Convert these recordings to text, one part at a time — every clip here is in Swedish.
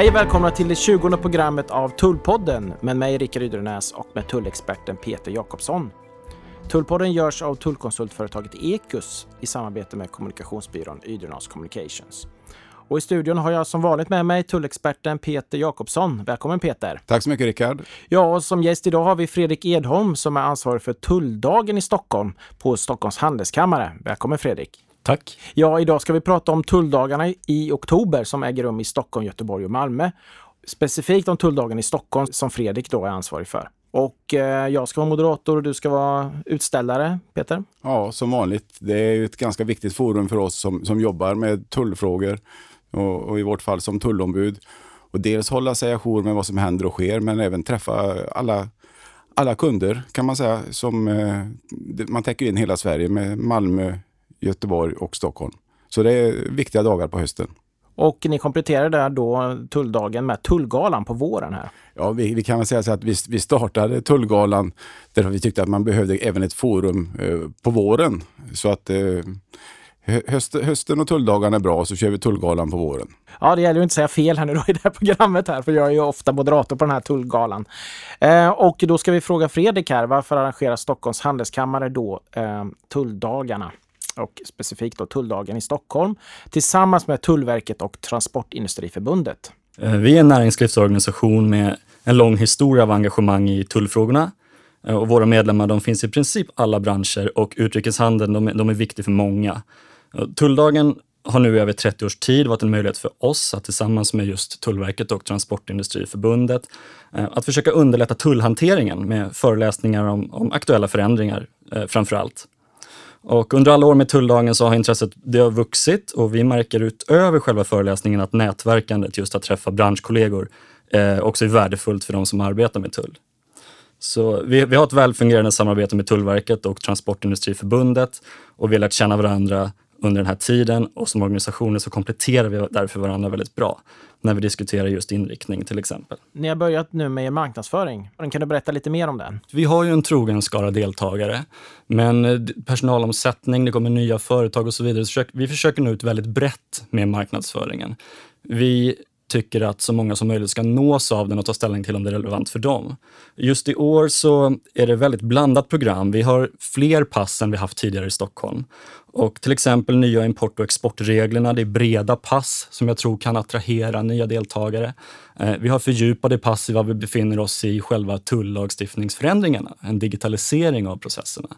Hej och välkomna till det 20:e programmet av Tullpodden med mig Rickard Ydrenäs och med tullexperten Peter Jakobsson. Tullpodden görs av tullkonsultföretaget Ekus i samarbete med kommunikationsbyrån Ydrenäs Communications. Och i studion har jag som vanligt med mig tullexperten Peter Jakobsson. Välkommen Peter. Tack så mycket Rickard. Ja, och som gäst idag har vi Fredrik Edholm som är ansvarig för tulldagen i Stockholm på Stockholms handelskammare. Välkommen Fredrik. Tack. Ja, idag ska vi prata om tulldagarna i oktober som äger rum i Stockholm, Göteborg och Malmö. Specifikt om tulldagen i Stockholm som Fredrik då är ansvarig för. Och jag ska vara moderator och du ska vara utställare, Peter. Ja, som vanligt. Det är ett ganska viktigt forum för oss som jobbar med tullfrågor och i vårt fall som tullombud. Och dels hålla sig ajour med vad som händer och sker, men även träffa alla kunder kan man säga. Som, man täcker in hela Sverige med Malmö, Göteborg och Stockholm. Så det är viktiga dagar på hösten. Och ni kompletterar där då tulldagen med tullgalan på våren här. Ja, vi kan väl säga så att vi startade tullgalan därför vi tyckte att man behövde även ett forum på våren. Så att hösten och tulldagarna är bra, så kör vi tullgalan på våren. Ja, det gäller ju inte att säga fel här nu då i det här programmet här, för jag är ju ofta moderator på den här tullgalan. Och då ska vi fråga Fredrik här, varför arrangerar Stockholms handelskammare då tulldagarna? Och specifikt då tulldagen i Stockholm tillsammans med Tullverket och Transportindustriförbundet. Vi är en näringslivsorganisation med en lång historia av engagemang i tullfrågorna. Och våra medlemmar de finns i princip alla branscher och utrikeshandeln de är viktig för många. Tulldagen har nu i över 30 års tid varit en möjlighet för oss att tillsammans med just Tullverket och Transportindustriförbundet att försöka underlätta tullhanteringen med föreläsningar om aktuella förändringar framför allt. Och under alla år med tulldagen så har intresset det har vuxit och vi märker utöver själva föreläsningen att nätverkandet just att träffa branschkollegor också är värdefullt för de som arbetar med tull. Så vi har ett välfungerande samarbete med Tullverket och Transportindustriförbundet och vi har lärt känna varandra under den här tiden och som organisationer så kompletterar vi därför varandra väldigt bra när vi diskuterar just inriktning till exempel. Ni har börjat nu med marknadsföring. Kan du berätta lite mer om den? Vi har ju en trogen skara deltagare, men personalomsättning, det kommer nya företag och så vidare. Så vi försöker nå ut väldigt brett med marknadsföringen. Vi tycker att så många som möjligt ska nås av den och ta ställning till om det är relevant för dem. Just i år så är det ett väldigt blandat program. Vi har fler pass än vi haft tidigare i Stockholm. Och till exempel nya import- och exportreglerna, det är breda pass som jag tror kan attrahera nya deltagare. Vi har fördjupade pass i vad vi befinner oss i själva tullagstiftningsförändringarna, en digitalisering av processerna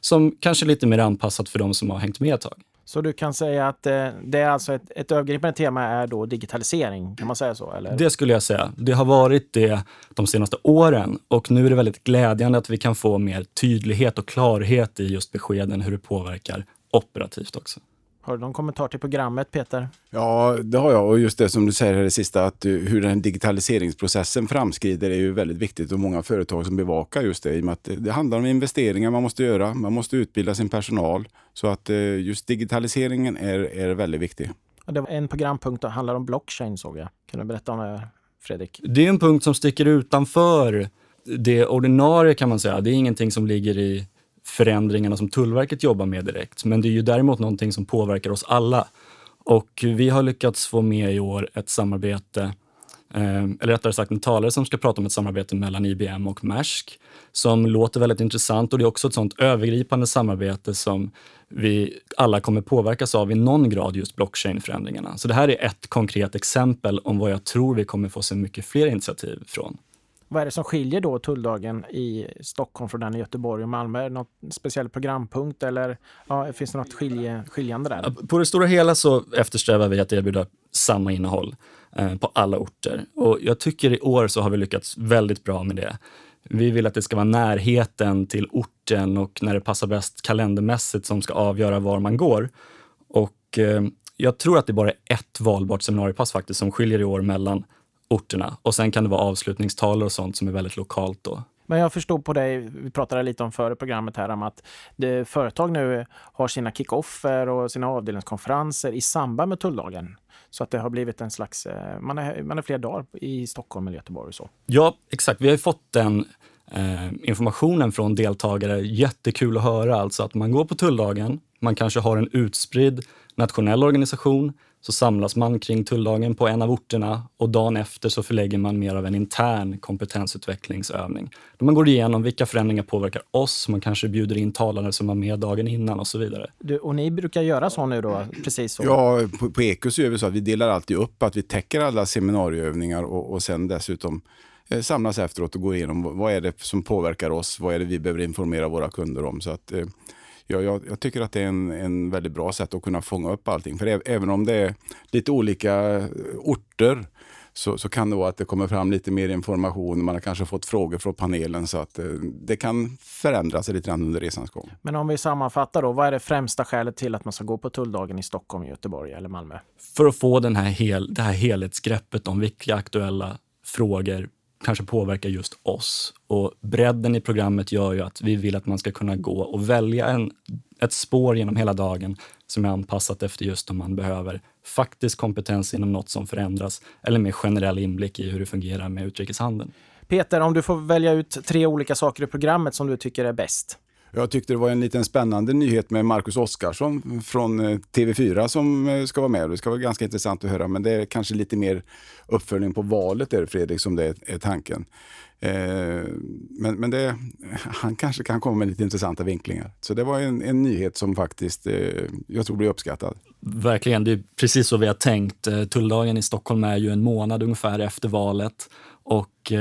som kanske är lite mer anpassat för de som har hängt med ett tag. Så du kan säga att det är alltså ett övergripande tema är då digitalisering, kan man säga så? Eller? Det skulle jag säga. Det har varit det de senaste åren och nu är det väldigt glädjande att vi kan få mer tydlighet och klarhet i just beskeden hur det påverkar operativt också. Har du någon kommentar till programmet, Peter? Ja, det har jag. Och just det som du säger här det sista, att hur den digitaliseringsprocessen framskrider är ju väldigt viktigt och många företag som bevakar just det. I och med att det handlar om investeringar man måste göra. Man måste utbilda sin personal. Så att just digitaliseringen är väldigt viktig. Ja, det var en programpunkt som handlar om blockchain såg jag. Kan du berätta om det, Fredrik? Det är en punkt som sticker utanför det ordinarie kan man säga. Det är ingenting som ligger i förändringarna som Tullverket jobbar med direkt. Men det är ju däremot någonting som påverkar oss alla. Och vi har lyckats få med i år ett samarbete, eller rättare sagt en talare som ska prata om ett samarbete mellan IBM och Maersk som låter väldigt intressant och det är också ett sånt övergripande samarbete som vi alla kommer påverkas av i någon grad just blockchain-förändringarna. Så det här är ett konkret exempel om vad jag tror vi kommer få se mycket fler initiativ från. Vad är det som skiljer då tulldagen i Stockholm från den i Göteborg och Malmö? Något speciell programpunkt eller ja, finns det något skiljande där? På det stora hela så eftersträvar vi att erbjuda samma innehåll på alla orter. Och jag tycker i år så har vi lyckats väldigt bra med det. Vi vill att det ska vara närheten till orten och när det passar bäst kalendermässigt som ska avgöra var man går. Och jag tror att det bara är ett valbart seminariepass faktiskt som skiljer i år mellan orterna. Och sen kan det vara avslutningstaler och sånt som är väldigt lokalt då. Men jag förstod på dig, vi pratade lite om före programmet här om att företag nu har sina kick-offer och sina avdelningskonferenser i samband med tulldagen. Så att det har blivit en slags, man är fler dagar i Stockholm eller Göteborg och så. Ja, exakt. Vi har ju fått den informationen från deltagare. Jättekul att höra alltså att man går på tulldagen. Man kanske har en utspridd nationell organisation så samlas man kring tulldagen på en av orterna och dagen efter så förlägger man mer av en intern kompetensutvecklingsövning. Då man går igenom vilka förändringar påverkar oss, man kanske bjuder in talare som var med dagen innan och så vidare. Du, och ni brukar göra så nu då, precis så? Ja, på Ekus gör vi så att vi delar alltid upp att vi täcker alla seminarieövningar och sen dessutom samlas efteråt och går igenom vad är det som påverkar oss, vad är det vi behöver informera våra kunder om så att... Jag tycker att det är en väldigt bra sätt att kunna fånga upp allting. För även om det är lite olika orter så kan det vara att det kommer fram lite mer information. Man har kanske fått frågor från panelen så att det kan förändras lite grann under resans gång. Men om vi sammanfattar då, vad är det främsta skälet till att man ska gå på tulldagen i Stockholm, Göteborg eller Malmö? För att få det här helhetsgreppet om vilka aktuella frågor kanske påverkar just oss. Och bredden i programmet gör ju att vi vill att man ska kunna gå och välja ett spår genom hela dagen som är anpassat efter just om man behöver faktisk kompetens inom något som förändras eller mer generell inblick i hur det fungerar med utrikeshandeln. Peter, om du får välja ut 3 olika saker i programmet som du tycker är bäst. Jag tyckte det var en liten spännande nyhet med Markus Oskarsson från TV4 som ska vara med. Det ska vara ganska intressant att höra, men det är kanske lite mer uppföljning på valet där, Fredrik, som det är tanken. Men han kanske kan komma med lite intressanta vinklingar. Så det var en nyhet som faktiskt jag tror blir uppskattad. Verkligen, det är precis så vi har tänkt. Tulldagen i Stockholm är ju en månad ungefär efter valet och...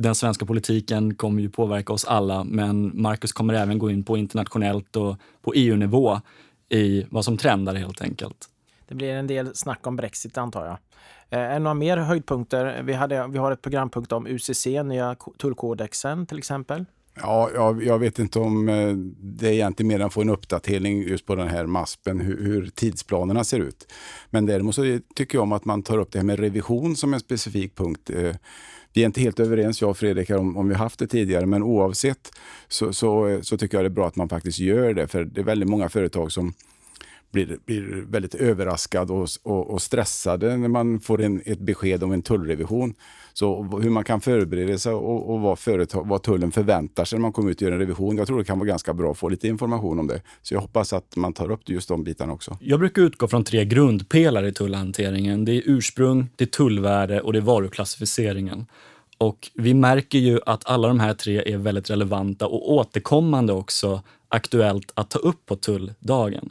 Den svenska politiken kommer ju påverka oss alla, men Markus kommer även gå in på internationellt och på EU-nivå i vad som trendar helt enkelt. Det blir en del snack om Brexit antar jag. Är det några mer höjdpunkter? Vi har ett programpunkt om UCC, nya tullkodexen till exempel. Ja, jag vet inte om det är egentligen mer än att få en uppdatering just på den här maspen, hur tidsplanerna ser ut. Men däremot så tycker jag om att man tar upp det här med revision som en specifik punkt. Vi är inte helt överens, jag och Fredrik, om vi har haft det tidigare, men oavsett så tycker jag det är bra att man faktiskt gör det. För det är väldigt många företag som blir väldigt överraskad och stressade när man får ett besked om en tullrevision. Så hur man kan förbereda sig och vad tullen förväntar sig när man kommer ut och gör en revision. Jag tror det kan vara ganska bra att få lite information om det. Så jag hoppas att man tar upp just de bitarna också. Jag brukar utgå från 3 grundpelare i tullhanteringen. Det är ursprung, det är tullvärde och det är varuklassificeringen. Och vi märker ju att alla de här 3 är väldigt relevanta och återkommande också aktuellt att ta upp på tulldagen.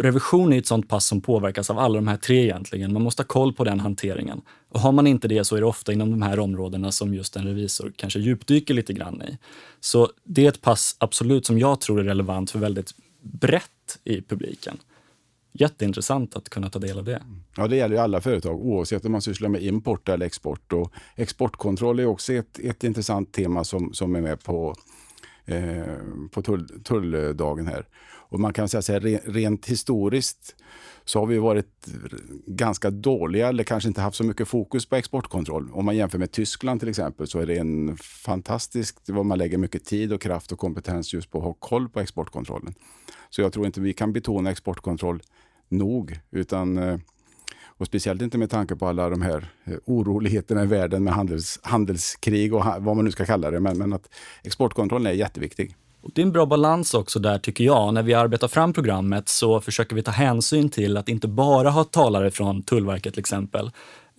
Revision är ett sånt pass som påverkas av alla de här 3 egentligen. Man måste ha koll på den hanteringen. Och har man inte det så är det ofta inom de här områdena som just en revisor kanske djupdyker lite grann i. Så det är ett pass absolut som jag tror är relevant för väldigt brett i publiken. Jätteintressant att kunna ta del av det. Ja, det gäller ju alla företag oavsett om man sysslar med import eller export. Och exportkontroll är också ett intressant tema som är med på tulldagen här. Och man kan säga så här, rent historiskt så har vi varit ganska dåliga eller kanske inte haft så mycket fokus på exportkontroll. Om man jämför med Tyskland till exempel så är det en fantastisk, vad man lägger mycket tid och kraft och kompetens just på att ha koll på exportkontrollen. Så jag tror inte vi kan betona exportkontroll nog utan... Och speciellt inte med tanke på alla de här oroligheterna i världen med handelskrig och vad man nu ska kalla det. Men att exportkontrollen är jätteviktig. Och det är en bra balans också där tycker jag. När vi arbetar fram programmet så försöker vi ta hänsyn till att inte bara ha talare från Tullverket till exempel.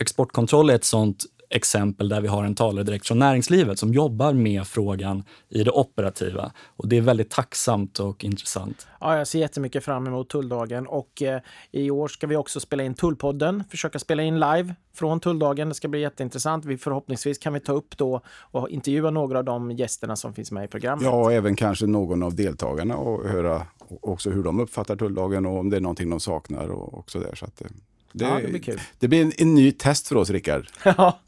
Exportkontroll är ett sånt exempel där vi har en talare direkt från näringslivet som jobbar med frågan i det operativa. Och det är väldigt tacksamt och intressant. Ja, jag ser jättemycket fram emot tulldagen och i år ska vi också spela in Tullpodden, försöka spela in live från tulldagen. Det ska bli jätteintressant. Vi förhoppningsvis kan vi ta upp då och intervjua några av de gästerna som finns med i programmet. Ja, och även kanske någon av deltagarna och höra också hur de uppfattar tulldagen och om det är någonting de saknar och så där. Så att det blir kul. Det blir en ny test för oss, Rickard. Ja.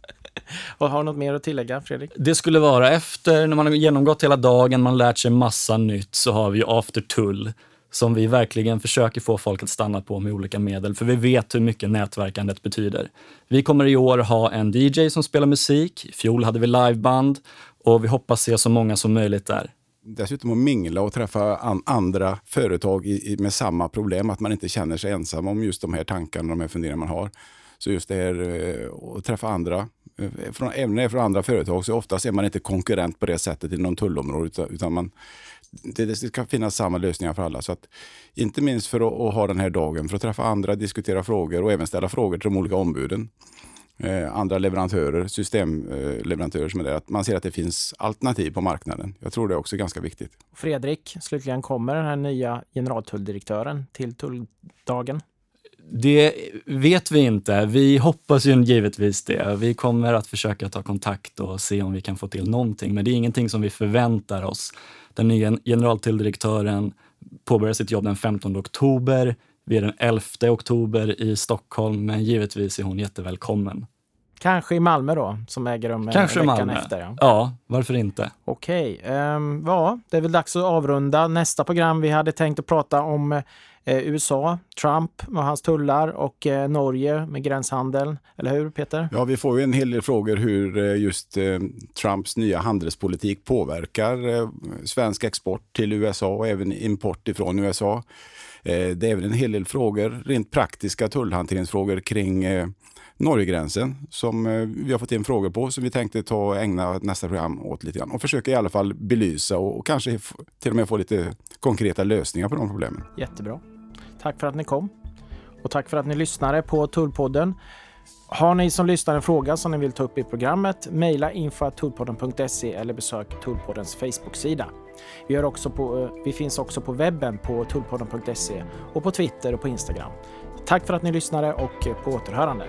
Och har något mer att tillägga, Fredrik? Det skulle vara efter, när man har genomgått hela dagen, man lärt sig massa nytt, så har vi after tull som vi verkligen försöker få folk att stanna på med olika medel, för vi vet hur mycket nätverkandet betyder. Vi kommer i år ha en DJ som spelar musik, i fjol hade vi liveband och vi hoppas se så många som möjligt där. Dessutom att mingla och träffa andra företag med samma problem, att man inte känner sig ensam om just de här tankarna och de här funderingar man har. Så just det här att träffa andra även från andra företag, så oftast är man inte konkurrent på det sättet inom tullområdet, utan man, det kan finnas samma lösningar för alla. Så att, inte minst för att ha den här dagen, för att träffa andra, diskutera frågor och även ställa frågor till de olika ombuden. Andra leverantörer, systemleverantörer som är där, att man ser att det finns alternativ på marknaden. Jag tror det är också ganska viktigt. Fredrik, slutligen kommer den här nya generaltulldirektören till tulldagen? Det vet vi inte. Vi hoppas ju givetvis det. Vi kommer att försöka ta kontakt och se om vi kan få till någonting. Men det är ingenting som vi förväntar oss. Den nya generaltulldirektören påbörjar sitt jobb den 15 oktober. Vi är den 11 oktober i Stockholm, men givetvis är hon jättevälkommen. Kanske i Malmö då, som äger rum kanske en veckan efter. Ja, varför inte? Okej, ja, det är väl dags att avrunda. Nästa program vi hade tänkt att prata om USA, Trump med hans tullar och Norge med gränshandeln. Eller hur, Peter? Ja, vi får ju en hel del frågor hur just Trumps nya handelspolitik påverkar svensk export till USA och även import ifrån USA. Det är väl en hel del frågor, rent praktiska tullhanteringsfrågor kring Norgegränsen som vi har fått in frågor på, som vi tänkte ägna nästa program åt lite grann och försöka i alla fall belysa och kanske till och med få lite konkreta lösningar på de problemen. Jättebra. Tack för att ni kom och tack för att ni lyssnade på Tullpodden. Har ni som lyssnar en fråga som ni vill ta upp i programmet, mejla info@tullpodden.se eller besök Tullpoddens Facebook-sida. Vi finns också på webben på tullpodden.se och på Twitter och på Instagram. Tack för att ni lyssnade och på återhörande.